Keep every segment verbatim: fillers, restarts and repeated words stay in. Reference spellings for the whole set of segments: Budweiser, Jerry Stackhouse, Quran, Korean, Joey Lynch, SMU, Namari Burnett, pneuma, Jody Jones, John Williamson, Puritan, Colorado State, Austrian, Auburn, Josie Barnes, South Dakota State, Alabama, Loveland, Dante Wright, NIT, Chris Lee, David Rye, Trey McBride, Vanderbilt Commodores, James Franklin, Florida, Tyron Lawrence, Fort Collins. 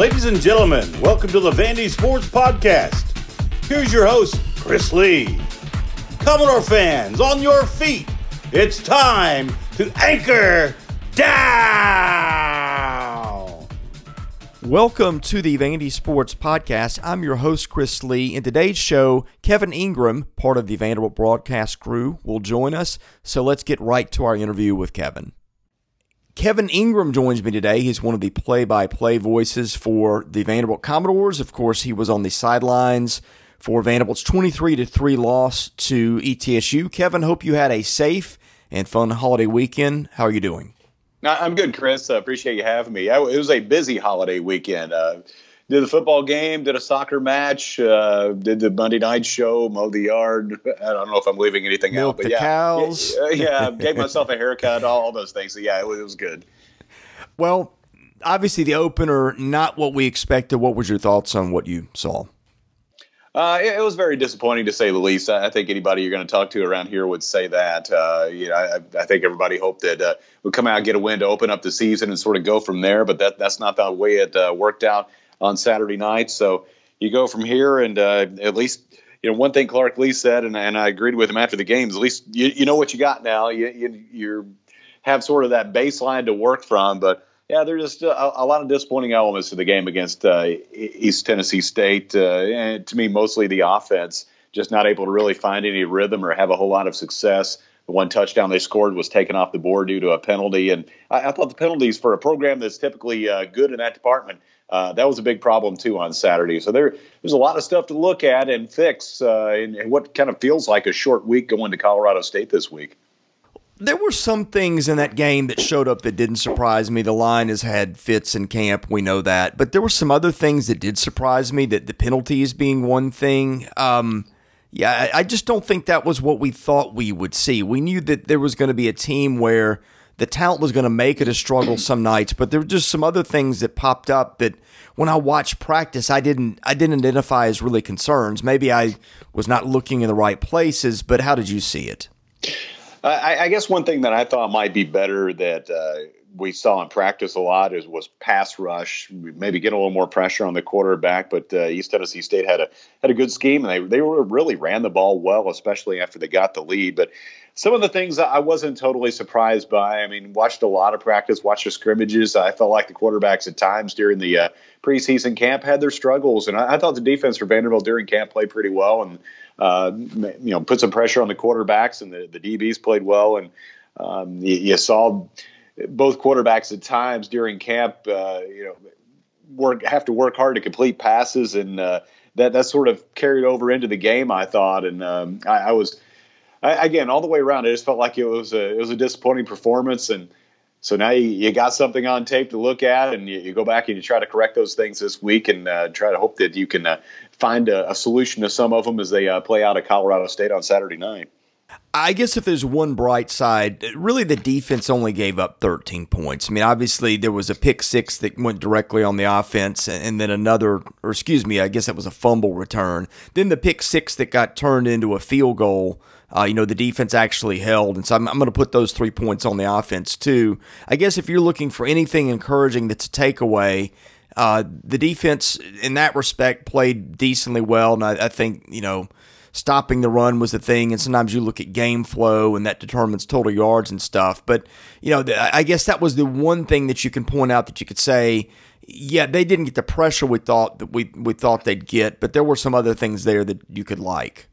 Ladies and gentlemen, welcome to the Vandy Sports Podcast. Here's your host, Chris Lee. Commodore fans, on your feet, it's time to anchor down. Welcome to the Vandy Sports Podcast. I'm your host, Chris Lee. In today's show, Kevin Ingram, part of the Vanderbilt broadcast crew, will join us. So let's get right to our interview with Kevin. Kevin Ingram joins me today. He's one of the play-by-play voices for the Vanderbilt Commodores. Of course, he was on the sidelines for Vanderbilt's twenty-three to three loss to E T S U. Kevin, hope you had a safe and fun holiday weekend. How are you doing? I'm good, Chris. I appreciate you having me. It was a busy holiday weekend. Uh, did the football game, did a soccer match, uh, did the Monday night show, mowed the yard. I don't know if I'm leaving anything Milk out. But the yeah, cows. Yeah, yeah gave myself a haircut, all, all those things. So, yeah, it was, it was good. Well, obviously the opener, not what we expected. What was your thoughts on what you saw? Uh, it, it was very disappointing, to say the least. I, I think anybody you're going to talk to around here would say that. Uh, you know, I, I think everybody hoped that uh, we'd come out and get a win to open up the season and sort of go from there. But that that's not the way it uh, worked out on Saturday night. So you go from here, and uh, at least, you know, one thing Clark Lee said, and, and I agreed with him after the game, is at least you, you know what you got now. You, you you're have sort of that baseline to work from. But yeah, there's just a, a lot of disappointing elements to the game against uh, East Tennessee State. Uh, and to me, mostly the offense, just not able to really find any rhythm or have a whole lot of success. The one touchdown they scored was taken off the board due to a penalty. And I, I thought the penalties for a program that's typically uh, good in that department, uh, that was a big problem, too, on Saturday. So there, there's a lot of stuff to look at and fix uh, in, in what kind of feels like a short week going to Colorado State this week. There were some things in that game that showed up that didn't surprise me. The line has had fits in camp. We know that. But there were some other things that did surprise me, that the penalties being one thing. Um, yeah, I, I just don't think that was what we thought we would see. We knew that there was going to be a team where the talent was going to make it a struggle some nights, but there were just some other things that popped up that when I watched practice, I didn't I didn't identify as really concerns. Maybe I was not looking in the right places, but how did you see it? Uh, I, I guess one thing that I thought might be better that uh, we saw in practice a lot is was pass rush. We maybe get a little more pressure on the quarterback, but uh, East Tennessee State had a had a good scheme, and they they were, really ran the ball well, especially after they got the lead. But some of the things I wasn't totally surprised by. I mean, watched a lot of practice, watched the scrimmages. I felt like the quarterbacks at times during the uh, preseason camp had their struggles, and I, I thought the defense for Vanderbilt during camp played pretty well, and uh, you know, put some pressure on the quarterbacks, and the, the D Bs played well, and um, you, you saw both quarterbacks at times during camp, uh, you know, work have to work hard to complete passes, and uh, that that sort of carried over into the game, I thought, and um, I, I was. I, again, all the way around, I just felt like it was a it was a disappointing performance, and so now you, you got something on tape to look at, and you, you go back and you try to correct those things this week, and uh, try to hope that you can uh, find a, a solution to some of them as they uh, play out at Colorado State on Saturday night. I guess if there's one bright side, really the defense only gave up thirteen points. I mean, obviously there was a pick six that went directly on the offense, and then another, or excuse me, I guess that was a fumble return. Then the pick six that got turned into a field goal. Uh, you know, the defense actually held, and so I'm, I'm going to put those three points on the offense too. I guess if you're looking for anything encouraging that's a takeaway, uh, the defense in that respect played decently well, and I, I think, you know, stopping the run was the thing, and sometimes you look at game flow, and that determines total yards and stuff. But, you know, the, I guess that was the one thing that you can point out that you could say, yeah, they didn't get the pressure we thought that we we thought they'd get, but there were some other things there that you could like.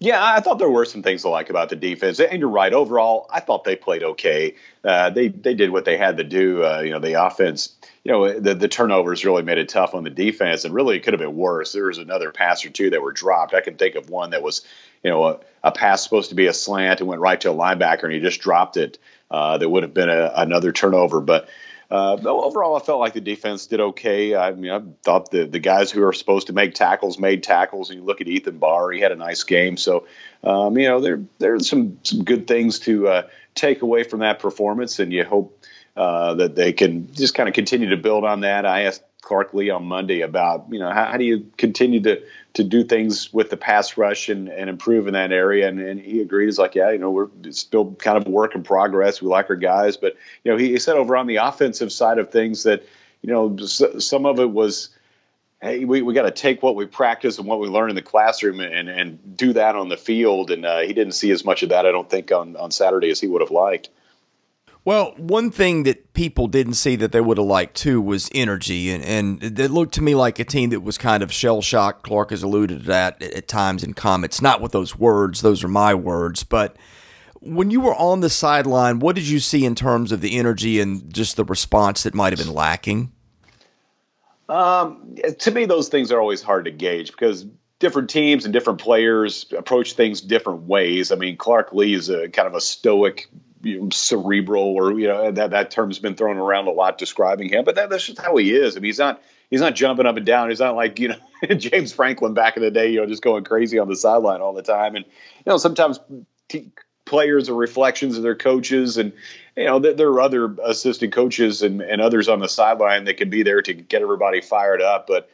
Yeah, I thought there were some things to like about the defense, and you're right. Overall, I thought they played okay. Uh, they they did what they had to do. Uh, you know, the offense, you know, the, the turnovers really made it tough on the defense, and really it could have been worse. There was another pass or two that were dropped. I can think of one that was, you know, a, a pass supposed to be a slant and went right to a linebacker, and he just dropped it. Uh, there would have been a, another turnover, but. Uh, overall, I felt like the defense did okay. I mean, I thought the, the guys who are supposed to make tackles made tackles. And you look at Ethan Barr, he had a nice game. So, um, you know, there there's some, some good things to uh, take away from that performance, and you hope uh, that they can just kind of continue to build on that. I asked Clark Lee on Monday about, you know, how, how do you continue to, to do things with the pass rush and, and improve in that area? And, and he agreed. He's like, yeah, you know, we're still kind of a work in progress. We like our guys. But, you know, he, he said over on the offensive side of things that, you know, some of it was, hey, we, we got to take what we practice and what we learn in the classroom and, and do that on the field. And uh, he didn't see as much of that, I don't think, on, on Saturday as he would have liked. Well, one thing that people didn't see that they would have liked, too, was energy. And, and it looked to me like a team that was kind of shell-shocked. Clark has alluded to that at times in comments. Not with those words. Those are my words. But when you were on the sideline, what did you see in terms of the energy and just the response that might have been lacking? Um, to me, those things are always hard to gauge because different teams and different players approach things different ways. I mean, Clark Lee is a kind of a stoic, you know, cerebral, or, you know, that, that term's been thrown around a lot describing him, but that, that's just how he is. I mean, he's not, he's not jumping up and down. He's not like, you know, James Franklin back in the day, you know, just going crazy on the sideline all the time. And, you know, sometimes t- players are reflections of their coaches, and, you know, there are other assistant coaches and, and others on the sideline that can be there to get everybody fired up. But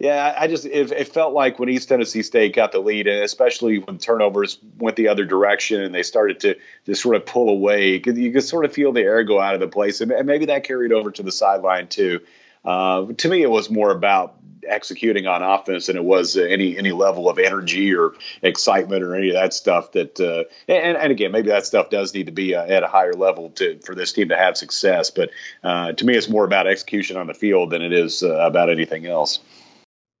yeah, I just, it, it felt like when East Tennessee State got the lead, and especially when turnovers went the other direction and they started to, to sort of pull away, you could, you could sort of feel the air go out of the place. And, and maybe that carried over to the sideline too. Uh, to me, it was more about executing on offense than it was any any level of energy or excitement or any of that stuff that uh, and, and again, maybe that stuff does need to be uh, at a higher level to for this team to have success. But uh, to me, it's more about execution on the field than it is uh, about anything else.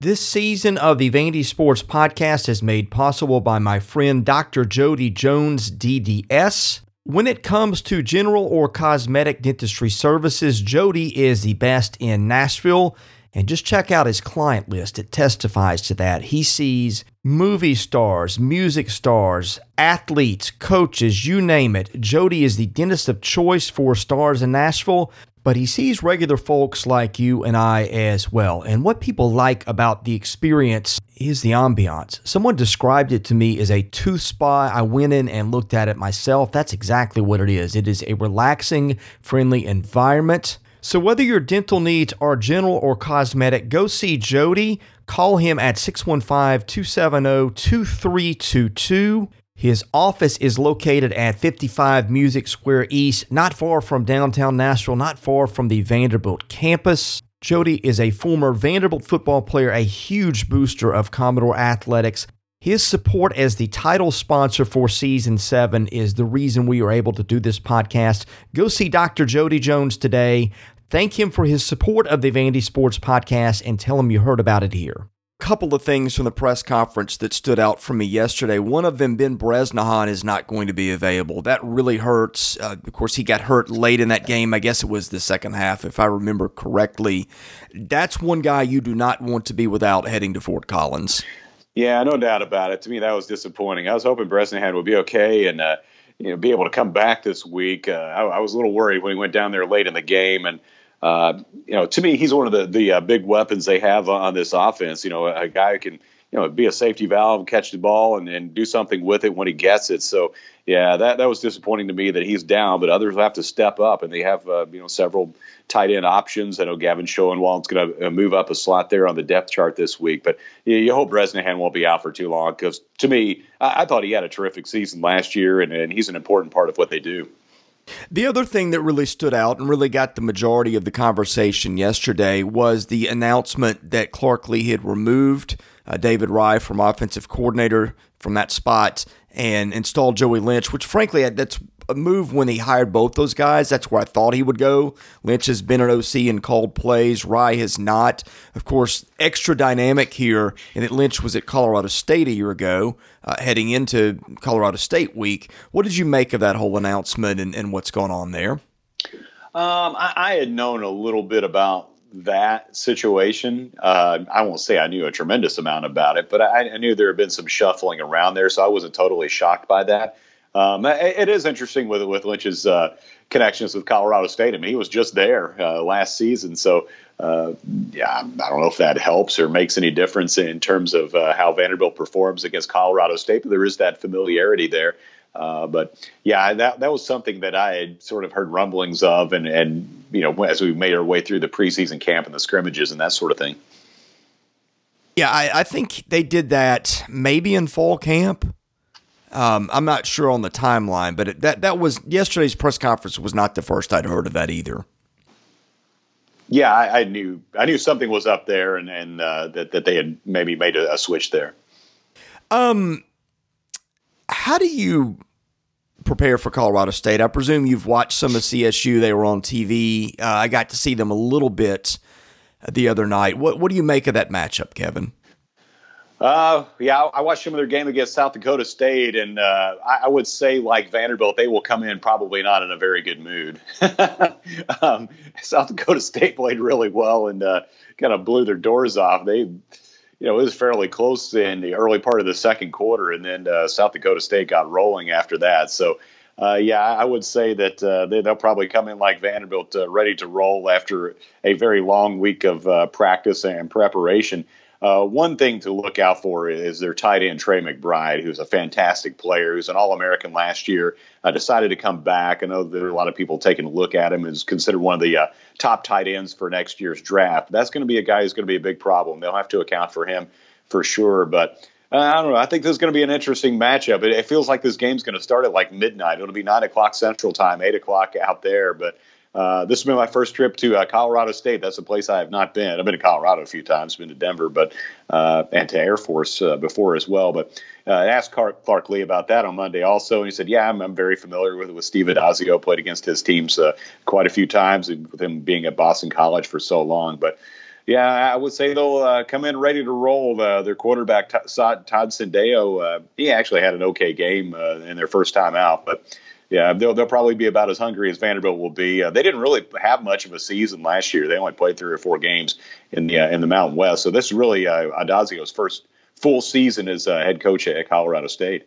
This season of the Vandy Sports Podcast is made possible by my friend Doctor Jody Jones, D D S. When it comes to general or cosmetic dentistry services, Jody is the best in Nashville. And just check out his client list. It testifies to that. He sees movie stars, music stars, athletes, coaches, you name it. Jody is the dentist of choice for stars in Nashville, but he sees regular folks like you and I as well. And what people like about the experience is the ambiance. Someone described it to me as a tooth spa. I went in and looked at it myself. That's exactly what it is. It is a relaxing, friendly environment. So whether your dental needs are general or cosmetic, go see Jody. Call him at six one five, two seven zero, two three two two. His office is located at fifty-five Music Square East, not far from downtown Nashville, not far from the Vanderbilt campus. Jody is a former Vanderbilt football player, a huge booster of Commodore athletics. His support as the title sponsor for Season seven is the reason we are able to do this podcast. Go see Doctor Jody Jones today. Thank him for his support of the Vandy Sports Podcast and tell him you heard about it here. A couple of things from the press conference that stood out for me yesterday. One of them, Ben Bresnahan, is not going to be available. That really hurts. Uh, of course, he got hurt late in that game. I guess it was the second half, if I remember correctly. That's one guy you do not want to be without heading to Fort Collins. Yeah, no doubt about it. To me, that was disappointing. I was hoping Bresnahan would be okay and uh, you know, be able to come back this week. Uh, I, I was a little worried when he went down there late in the game. And, uh, you know, to me, he's one of the, the uh, big weapons they have on this offense. You know, a guy who can, you know, be a safety valve, catch the ball, and, and do something with it when he gets it. So, yeah, that, that was disappointing to me that he's down, but others will have to step up. And they have, uh, you know, several tight end options. I know Gavin Schoenwald's going to move up a slot there on the depth chart this week, but you hope Bresnahan won't be out for too long because, to me, I, I thought he had a terrific season last year, and, and he's an important part of what they do. The other thing that really stood out and really got the majority of the conversation yesterday was the announcement that Clark Lee had removed uh, David Rye from offensive coordinator from that spot and installed Joey Lynch, which, frankly, that's a move when he hired both those guys. That's where I thought he would go. Lynch has been an O C and called plays. Rye has not. Of course, extra dynamic here in that Lynch was at Colorado State a year ago, uh, heading into Colorado State week. What did you make of that whole announcement and, and what's going on there? Um, I, I had known a little bit about that situation. Uh, I won't say I knew a tremendous amount about it, but I, I knew there had been some shuffling around there, so I wasn't totally shocked by that. Um, it is interesting with with Lynch's uh, connections with Colorado State. I mean, he was just there uh, last season, so uh, yeah, I don't know if that helps or makes any difference in terms of uh, how Vanderbilt performs against Colorado State, but there is that familiarity there. Uh, but yeah, that that was something that I had sort of heard rumblings of, and and you know, as we made our way through the preseason camp and the scrimmages and that sort of thing. Yeah, I, I think they did that maybe in fall camp. Um, I'm not sure on the timeline, but it, that that was yesterday's press conference was not the first I'd heard of that either. yeah, I, I knew I knew something was up there, and and uh, that that they had maybe made a, a switch there. Um, how do you prepare for Colorado State? I presume you've watched some of C S U. They were on T V. Uh, I got to see them a little bit the other night. What what do you make of that matchup, Kevin? Uh, yeah, I watched some of their game against South Dakota State, and uh, I, I would say, like Vanderbilt, they will come in probably not in a very good mood. um, South Dakota State played really well and uh, kind of blew their doors off. They, you know, it was fairly close in the early part of the second quarter, and then uh, South Dakota State got rolling after that. So, uh, yeah, I would say that uh, they, they'll probably come in like Vanderbilt, uh, ready to roll after a very long week of uh, practice and preparation. Uh, one thing to look out for is their tight end, Trey McBride, who's a fantastic player, who's an All-American last year, uh, decided to come back. I know there are a lot of people taking a look at him. He's considered one of the uh, top tight ends for next year's draft. That's going to be a guy who's going to be a big problem. They'll have to account for him for sure. But uh, I don't know. I think this is going to be an interesting matchup. It, it feels like this game's going to start at like midnight. It'll be nine o'clock Central Time, eight o'clock out there. But Uh, this has been my first trip to uh, Colorado State. That's a place I have not been. I've been to Colorado a few times, been to Denver, but uh, and to Air Force uh, before as well. But uh, I asked Clark Lee about that on Monday also, and he said, yeah, I'm, I'm very familiar with it. With Steve Adazio, played against his teams uh, quite a few times, with him being at Boston College for so long. But, yeah, I would say they'll uh, come in ready to roll. Uh, their quarterback, Todd Sendeo, uh, he actually had an okay game uh, in their first time out, but yeah, they'll they'll probably be about as hungry as Vanderbilt will be. Uh, they didn't really have much of a season last year. They only played three or four games in the uh, in the Mountain West. So this is really uh, Adazio's first full season as uh, head coach at Colorado State.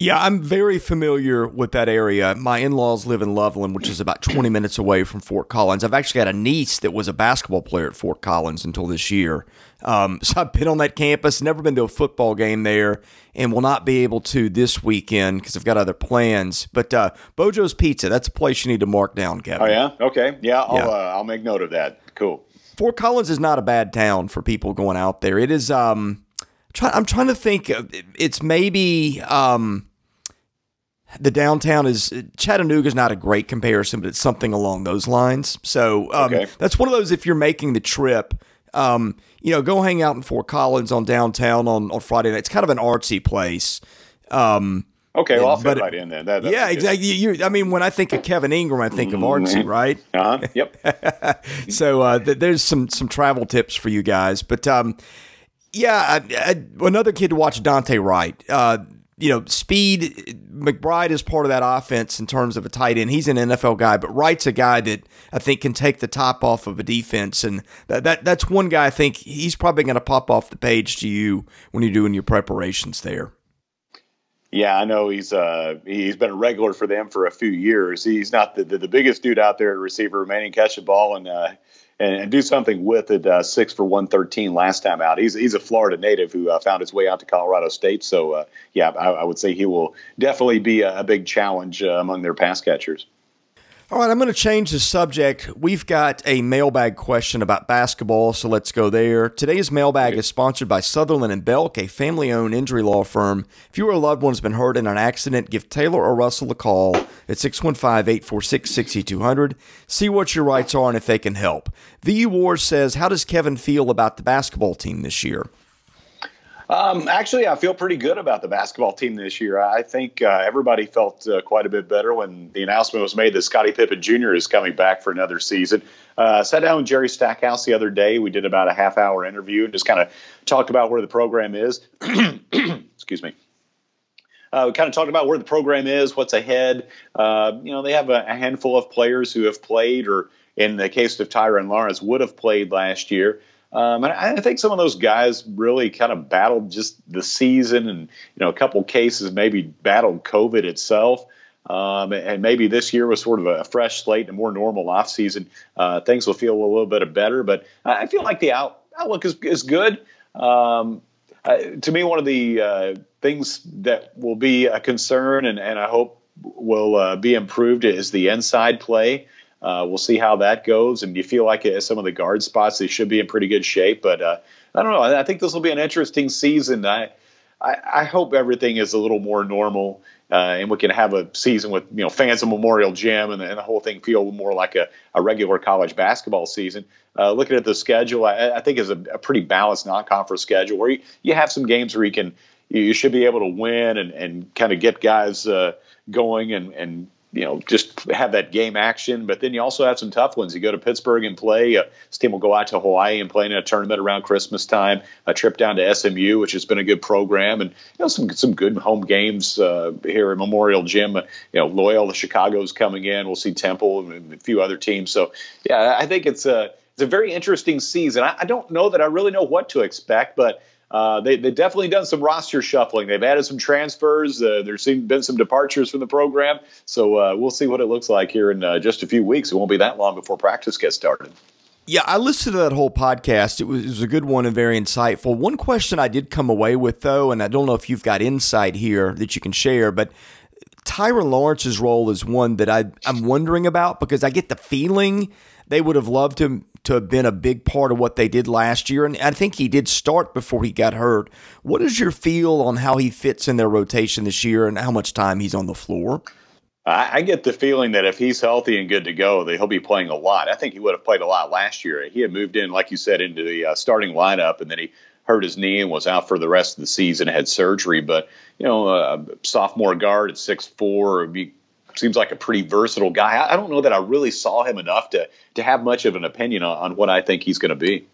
Yeah, I'm very familiar with that area. My in-laws live in Loveland, which is about twenty minutes away from Fort Collins. I've actually got a niece that was a basketball player at Fort Collins until this year. Um, so I've been on that campus, never been to a football game there, and will not be able to this weekend because I've got other plans. But uh, Bojo's Pizza, that's a place you need to mark down, Kevin. Oh, yeah? Okay. Yeah, I'll, yeah. Uh, I'll make note of that. Cool. Fort Collins is not a bad town for people going out there. It is... Um, I'm trying to think. It's maybe um, the downtown is Chattanooga is not a great comparison, but it's something along those lines. So um, okay. That's one of those. If you're making the trip, um, you know, go hang out in Fort Collins on downtown on, on Friday night. It's kind of an artsy place. Um, okay, well, I'll fit right in then. That, yeah, exactly. You, I mean, when I think of Kevin Ingram, I think of artsy, right? Uh huh. Yep. so uh, th- there's some some travel tips for you guys, but. Um, Yeah, I, I, another kid to watch, Dante Wright. Uh, you know, speed, McBride is part of that offense in terms of a tight end. He's an N F L guy, but Wright's a guy that I think can take the top off of a defense. And that, that that's one guy I think he's probably going to pop off the page to you when you're doing your preparations there. Yeah, I know he's uh, he's been a regular for them for a few years. He's not the, the, the biggest dude out there at receiver remaining, catch the ball, and uh, – and do something with it, uh, six for one thirteen last time out. He's he's a Florida native who uh, found his way out to Colorado State. So, uh, yeah, I, I would say he will definitely be a, a big challenge uh, among their pass catchers. All right, I'm going to change the subject. We've got a mailbag question about basketball, so let's go there. Today's mailbag is sponsored by Sutherland and Belk, a family-owned injury law firm. If you or a loved one has been hurt in an accident, give Taylor or Russell a call at six one five, eight four six, six two zero zero. See what your rights are and if they can help. V U Ward says, how does Kevin feel about the basketball team this year? Um, actually, I feel pretty good about the basketball team this year. I think uh, everybody felt uh, quite a bit better when the announcement was made that Scottie Pippen Junior is coming back for another season. Uh, I sat down with Jerry Stackhouse the other day. We did about a half-hour interview and just kind of talked about where the program is. Excuse me. Uh, we kind of talked about where the program is, what's ahead. Uh, you know, they have a, a handful of players who have played, or in the case of Tyron Lawrence, would have played last year. Um, and I think some of those guys really kind of battled just the season and, you know, a couple cases maybe battled COVID itself. Um, and maybe this year was sort of a fresh slate and a more normal offseason. Uh, things will feel a little bit better, but I feel like the out, outlook is, is good. Um, uh, to me, one of the uh, things that will be a concern and, and I hope will uh, be improved is the inside play. Uh, we'll see how that goes. And you feel like at some of the guard spots, they should be in pretty good shape. But uh, I don't know. I think this will be an interesting season. I I, I hope everything is a little more normal, uh, and we can have a season with, you know, fans in Memorial Gym, and, and the whole thing feel more like a, a regular college basketball season. Uh, looking at the schedule, I, I think is a, a pretty balanced non-conference schedule where you, you have some games where you can you should be able to win and, and kind of get guys uh, going and, and you know, just have that game action. But then you also have some tough ones. You go to Pittsburgh and play. Uh, this team will go out to Hawaii and play in a tournament around Christmas time. A trip down to S M U, which has been a good program, and you know, some some good home games uh, here at Memorial Gym. Uh, you know, Loyola Chicago's coming in. We'll see Temple and a few other teams. So yeah, I think it's a it's a very interesting season. I, I don't know that I really know what to expect, but. Uh, they, they've definitely done some roster shuffling. They've added some transfers. Uh, there's been some departures from the program. So uh, we'll see what it looks like here in uh, just a few weeks. It won't be that long before practice gets started. Yeah, I listened to that whole podcast. It was, it was a good one and very insightful. One question I did come away with, though, and I don't know if you've got insight here that you can share, but Tyron Lawrence's role is one that I, I'm wondering about, because I get the feeling they would have loved him to have been a big part of what they did last year. And I think he did start before he got hurt. What is your feel on how he fits in their rotation this year and how much time he's on the floor? I get the feeling that if he's healthy and good to go, that he'll be playing a lot. I think he would have played a lot last year. He had moved in, like you said, into the uh, starting lineup, and then he hurt his knee and was out for the rest of the season, had surgery. But, you know, uh, sophomore guard at six four, be seems like a pretty versatile guy. I don't know that I really saw him enough to to have much of an opinion on, on what I think he's going to be.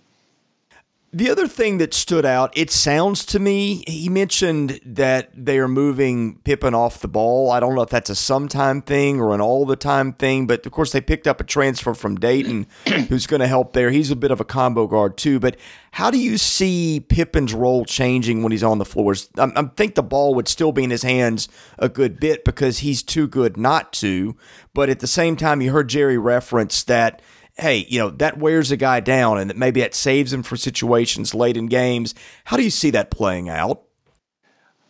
The other thing that stood out, it sounds to me, he mentioned that they are moving Pippen off the ball. I don't know if that's a sometime thing or an all-the-time thing, but of course they picked up a transfer from Dayton who's going to help there. He's a bit of a combo guard too, but how do you see Pippen's role changing when he's on the floors? I, I think the ball would still be in his hands a good bit because he's too good not to, but at the same time, you heard Jerry reference that hey, you know, that wears a guy down and that maybe that saves him for situations late in games. How do you see that playing out?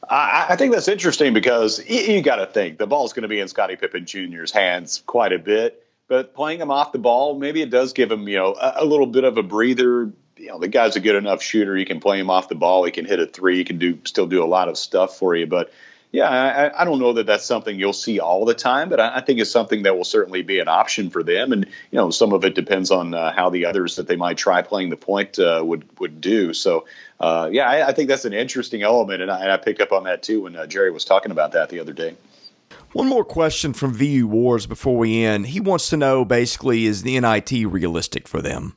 I, I think that's interesting because you, you got to think the ball's going to be in Scottie Pippen Junior's hands quite a bit, but playing him off the ball, maybe it does give him, you know, a, a little bit of a breather. You know, the guy's a good enough shooter. You can play him off the ball. He can hit a three. He can do still do a lot of stuff for you, but yeah, I, I don't know that that's something you'll see all the time, but I, I think it's something that will certainly be an option for them. And, you know, some of it depends on uh, how the others that they might try playing the point uh, would, would do. So, uh, yeah, I, I think that's an interesting element. And I, and I picked up on that, too, when uh, Jerry was talking about that the other day. One more question from V U Wars before we end. He wants to know, basically, is the N I T realistic for them?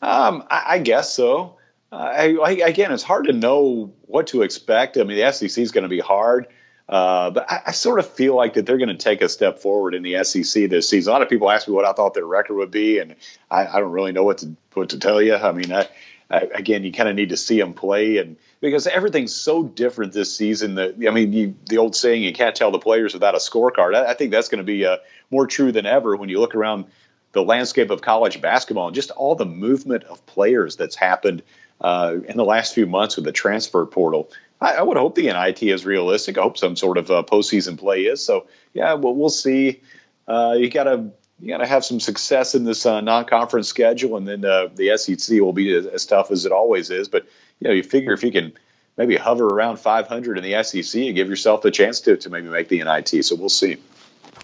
Um, I, I guess so. Uh, I, I, again, it's hard to know what to expect. I mean, the S E C is going to be hard, uh, but I, I sort of feel like that they're going to take a step forward in the S E C this season. A lot of people ask me what I thought their record would be, and I, I don't really know what to what to tell you. I mean, I, I, again, you kind of need to see them play, and because everything's so different this season. That I mean, you, the old saying, you can't tell the players without a scorecard. I, I think that's going to be uh, more true than ever when you look around the landscape of college basketball and just all the movement of players that's happened Uh, in the last few months with the transfer portal. I, I would hope the N I T is realistic. I hope some sort of uh, postseason play is. So, yeah, well, we'll see. Uh, you gotta you gotta have some success in this uh, non-conference schedule, and then uh, the S E C will be as, as tough as it always is. But you know, you figure if you can maybe hover around five hundred in the S E C, you give yourself the chance to to maybe make the N I T. So we'll see.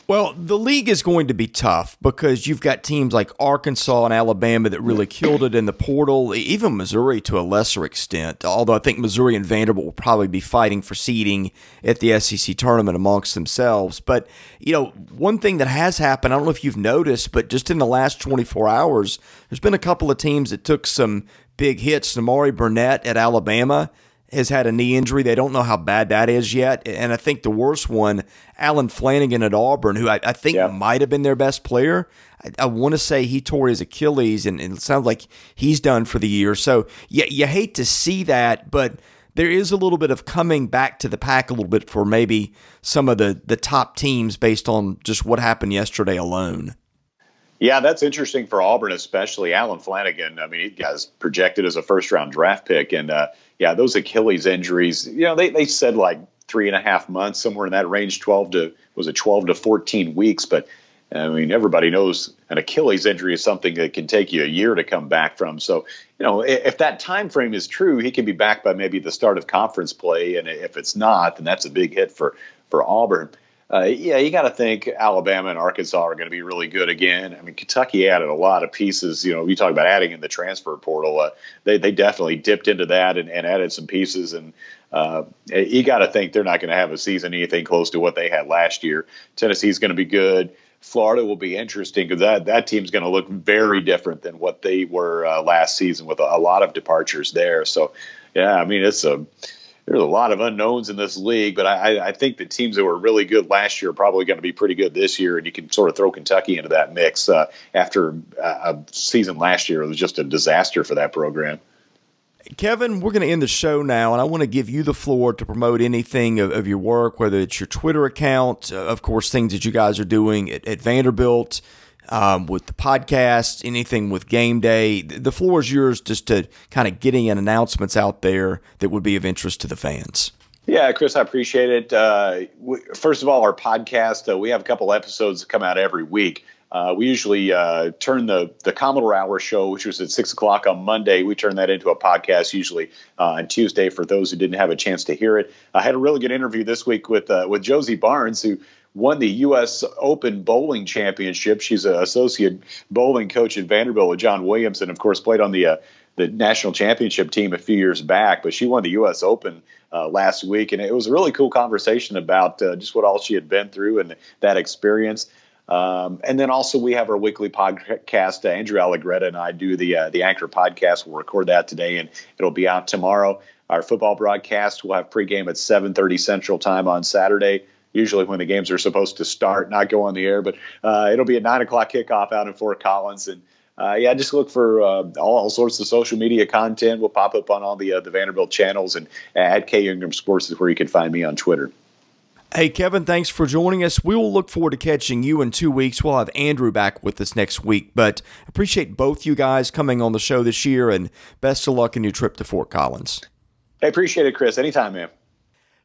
Well, the league is going to be tough because you've got teams like Arkansas and Alabama that really killed it in the portal, even Missouri to a lesser extent, although I think Missouri and Vanderbilt will probably be fighting for seeding at the S E C tournament amongst themselves. But, you know, one thing that has happened, I don't know if you've noticed, but just in the last twenty-four hours, there's been a couple of teams that took some big hits. Namari Burnett at Alabama has had a knee injury. They don't know how bad that is yet. And I think the worst one, Alan Flanagan at Auburn, who I, I think yeah. might have been their best player. I, I want to say he tore his Achilles, and, and it sounds like he's done for the year. So yeah, you hate to see that, but there is a little bit of coming back to the pack a little bit for maybe some of the, the top teams based on just what happened yesterday alone. Yeah, that's interesting for Auburn, especially Alan Flanagan. I mean, he guy's projected as a first-round draft pick, and uh, yeah, those Achilles injuries. You know, they they said like three and a half months, somewhere in that range, twelve to was it twelve to fourteen weeks. But I mean, everybody knows an Achilles injury is something that can take you a year to come back from. So, you know, if that time frame is true, he can be back by maybe the start of conference play. And if it's not, then that's a big hit for, for Auburn. Uh, yeah, you got to think Alabama and Arkansas are going to be really good again. I mean, Kentucky added a lot of pieces. You know, you talk about adding in the transfer portal. Uh, they they definitely dipped into that and, and added some pieces. And uh, you got to think they're not going to have a season anything close to what they had last year. Tennessee's going to be good. Florida will be interesting because that, that team's going to look very different than what they were uh, last season with a, a lot of departures there. So, yeah, I mean, it's a – there's a lot of unknowns in this league, but I, I think the teams that were really good last year are probably going to be pretty good this year, and you can sort of throw Kentucky into that mix uh, after a season last year. It was just a disaster for that program. Kevin, we're going to end the show now, and I want to give you the floor to promote anything of, of your work, whether it's your Twitter account, uh, of course, things that you guys are doing at, at Vanderbilt, um, with the podcast, anything with game day. The floor is yours just to kind of getting an announcements out there that would be of interest to the fans. Yeah, Chris, I appreciate it. Uh, we, first of all, our podcast, uh, we have a couple episodes that come out every week. Uh, we usually uh, turn the, the Commodore Hour show, which was at six o'clock on Monday. We turn that into a podcast usually uh, on Tuesday for those who didn't have a chance to hear it. I had a really good interview this week with uh, with Josie Barnes, who won the U S Open Bowling Championship. She's an associate bowling coach at Vanderbilt with John Williamson, of course, played on the uh, the national championship team a few years back, but she won the U S Open uh, last week. And it was a really cool conversation about uh, just what all she had been through and that experience. Um, and then also we have our weekly podcast. Uh, Andrew Allegretta and I do the uh, the Anchor podcast. We'll record that today, and it'll be out tomorrow. Our football broadcast, we'll have pregame at seven thirty Central Time on Saturday, usually when the games are supposed to start, not go on the air. But uh, it'll be a nine o'clock kickoff out in Fort Collins. And, uh, yeah, just look for uh, all, all sorts of social media content. We'll pop up on all the uh, the Vanderbilt channels. And uh, at K Ingram Sports is where you can find me on Twitter. Hey, Kevin, thanks for joining us. We will look forward to catching you in two weeks. We'll have Andrew back with us next week, but appreciate both you guys coming on the show this year, and best of luck in your trip to Fort Collins. I appreciate it, Chris. Anytime, man.